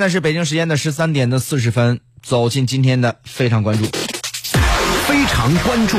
现在是北京时间的13:40，走进今天的非常关注。非常关注。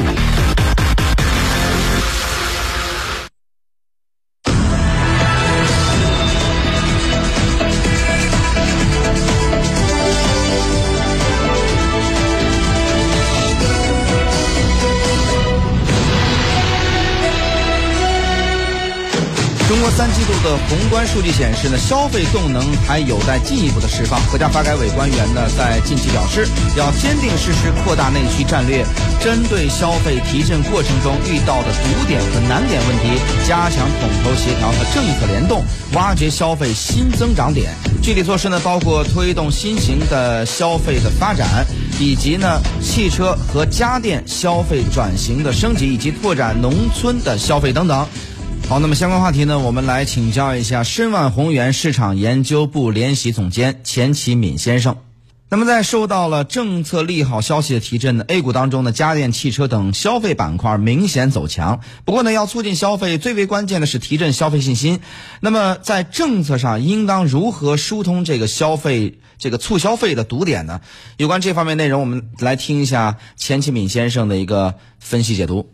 中国3季度的宏观数据显示呢，消费动能还有待进一步的释放。国家发改委官员呢在近期表示，要坚定实施扩大内需战略，针对消费提振过程中遇到的堵点和难点问题，加强统筹协调和政策联动，挖掘消费新增长点。具体措施呢包括推动新型的消费的发展，以及呢汽车和家电消费转型的升级，以及拓展农村的消费等等。好，那么相关话题呢，我们来请教一下申万宏源市场研究部联席总监钱其敏先生。那么在受到了政策利好消息的提振呢 ，A 股当中的家电、汽车等消费板块明显走强。不过呢，要促进消费，最为关键的是提振消费信心。那么在政策上，应当如何疏通这个消费、这个促消费的堵点呢？有关这方面内容，我们来听一下钱其敏先生的一个分析解读。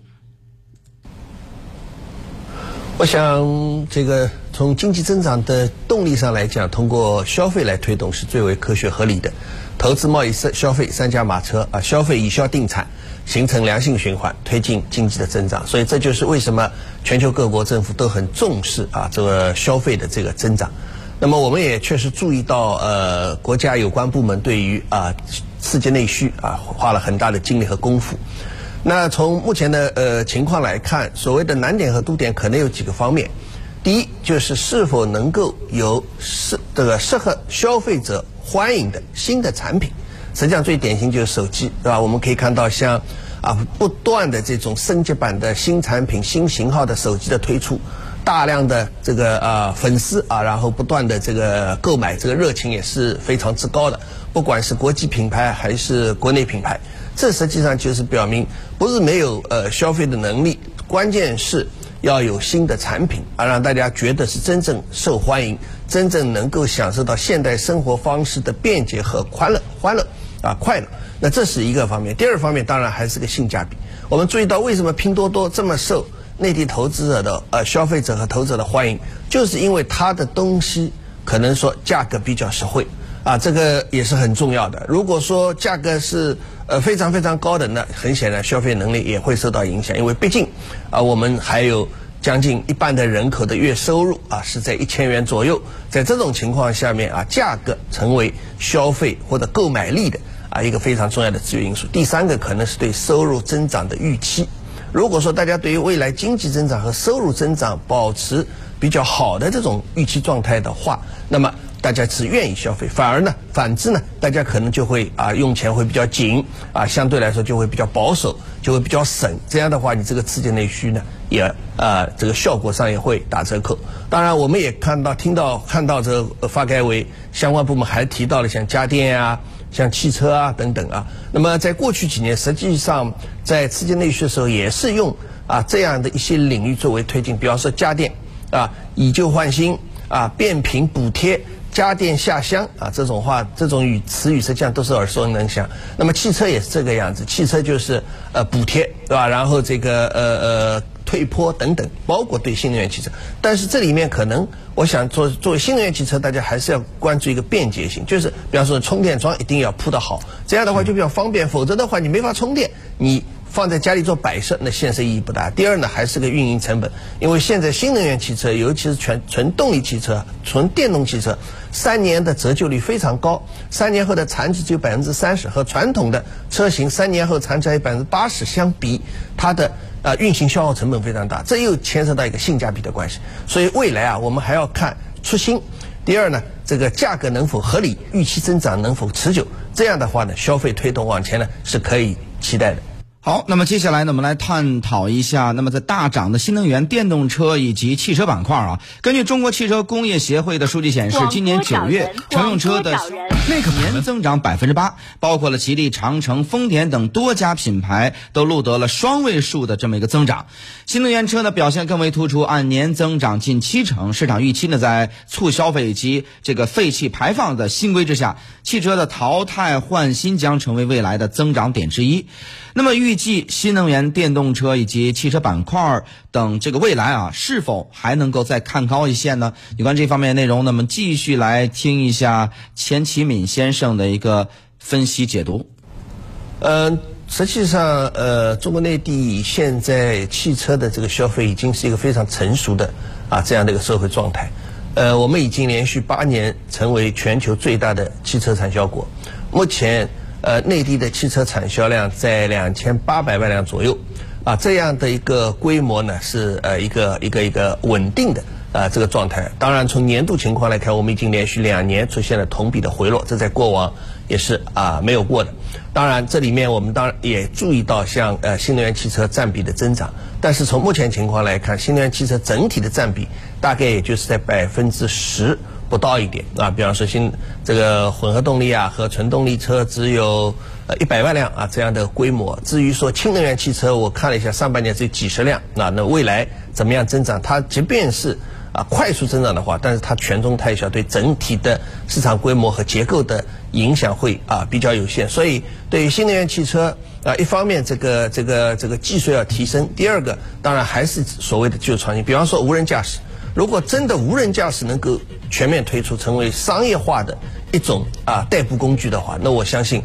我想，这个从经济增长的动力上来讲，通过消费来推动是最为科学合理的。投资、贸易、消费三驾马车啊，消费以消定产，形成良性循环，推进经济的增长。所以这就是为什么全球各国政府都很重视啊这个消费的这个增长。那么我们也确实注意到，国家有关部门对于啊刺激内需啊花了很大的精力和功夫。那从目前的情况来看，所谓的难点和堵点可能有几个方面。第一，就是是否能够有适合消费者欢迎的新的产品。实际上最典型就是手机，对吧？我们可以看到像不断的这种升级版的新产品、新型号的手机的推出，大量的这个粉丝啊，然后不断的这个购买，这个热情也是非常之高的，不管是国际品牌还是国内品牌。这实际上就是表明，不是没有消费的能力，关键是要有新的产品啊，让大家觉得是真正受欢迎，真正能够享受到现代生活方式的便捷和快乐。那这是一个方面。第二方面当然还是个性价比。我们注意到，为什么拼多多这么受内地投资者的消费者和投资者的欢迎，就是因为它的东西可能说价格比较实惠。啊，这个也是很重要的。如果说价格是非常非常高的，那很显然消费能力也会受到影响，因为毕竟我们还有将近一半的人口的月收入是在1000元左右。在这种情况下面价格成为消费或者购买力的一个非常重要的制约因素。第三个可能是对收入增长的预期。如果说大家对于未来经济增长和收入增长保持比较好的这种预期状态的话，那么大家是愿意消费，反之呢，大家可能就会用钱会比较紧相对来说就会比较保守，就会比较省。这样的话，你这个刺激内需呢，也这个效果上也会打折扣。当然，我们也看到这个发改委相关部门还提到了像家电啊、像汽车啊等等啊。那么在过去几年，实际上在刺激内需的时候，也是用这样的一些领域作为推进，比方说家电以旧换新变频补贴。家电下乡这种词语实际上都是耳熟能详。那么汽车也是这个样子，汽车就是补贴，对吧？然后这个退坡等等，包括对新能源汽车。但是这里面可能我想作为新能源汽车，大家还是要关注一个便捷性，就是比方说充电桩一定要铺得好，这样的话就比较方便，否则的话你没法充电，你放在家里做摆设，那现实意义不大。第二呢，还是个运营成本，因为现在新能源汽车，尤其是纯动力汽车、纯电动汽车，3年的折旧率非常高，3年后的残值只有30%，和传统的车型3年后残值还有80%相比，它的运行消耗成本非常大，这又牵涉到一个性价比的关系。所以未来我们还要看出新。第二呢，这个价格能否合理，预期增长能否持久，这样的话呢，消费推动往前呢是可以期待的。好，那么接下来呢，我们来探讨一下，那么在大涨的新能源电动车以及汽车板块根据中国汽车工业协会的数据显示，今年9月乘用车的耐克年增长 8%， 包括了吉利、长城、丰田等多家品牌都录得了双位数的这么一个增长。新能源车呢表现更为突出，按年增长近7%。市场预期呢在促消费以及这个废气排放的新规之下，汽车的淘汰换新将成为未来的增长点之一。那么预计新能源电动车以及汽车板块等这个未来啊，是否还能够再看高一线呢？有关这方面内容，那么继续来听一下钱其敏先生的一个分析解读。实际上中国内地现在汽车的这个消费已经是一个非常成熟的啊这样的一个社会状态。我们已经连续8年成为全球最大的汽车产销国。目前内地的汽车产销量在2800万辆左右啊，这样的一个规模呢是一个稳定的这个状态。当然从年度情况来看，我们已经连续2年出现了同比的回落，这在过往也是没有过的。当然这里面我们当然也注意到像新能源汽车占比的增长，但是从目前情况来看，新能源汽车整体的占比大概也就是在10%不到一点啊。比方说这个混合动力啊和纯动力车只有100万辆啊这样的规模。至于说新能源汽车，我看了一下上半年只有几十辆啊，那未来怎么样增长，它即便是快速增长的话，但是它权重太小，对整体的市场规模和结构的影响会比较有限。所以对于新能源汽车一方面这个技术要提升，第二个当然还是所谓的技术创新。比方说无人驾驶，如果真的无人驾驶能够全面推出，成为商业化的一种代步工具的话，那我相信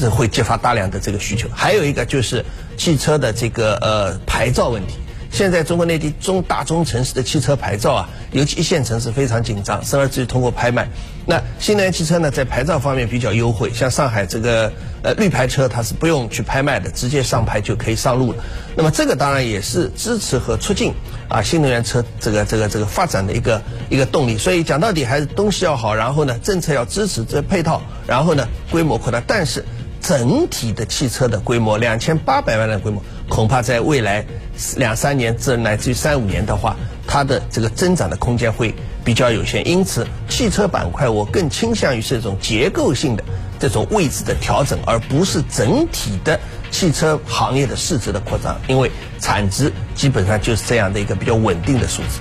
这会激发大量的这个需求。还有一个就是汽车的这个牌照问题。现在中国内地大中城市的汽车牌照啊，尤其一线城市非常紧张，甚而至于通过拍卖。那新能源汽车呢，在牌照方面比较优惠，像上海这个绿牌车它是不用去拍卖的，直接上牌就可以上路了。那么这个当然也是支持和促进新能源车这个发展的一个动力。所以讲到底还是东西要好，然后呢政策要支持这配套，然后呢规模扩大。但是整体的汽车的规模2800万辆的规模，恐怕在未来2-3年至乃至于3-5年的话，它的这个增长的空间会比较有限。因此汽车板块我更倾向于是这种结构性的这种位置的调整，而不是整体的汽车行业的市值的扩张，因为产值基本上就是这样的一个比较稳定的数字。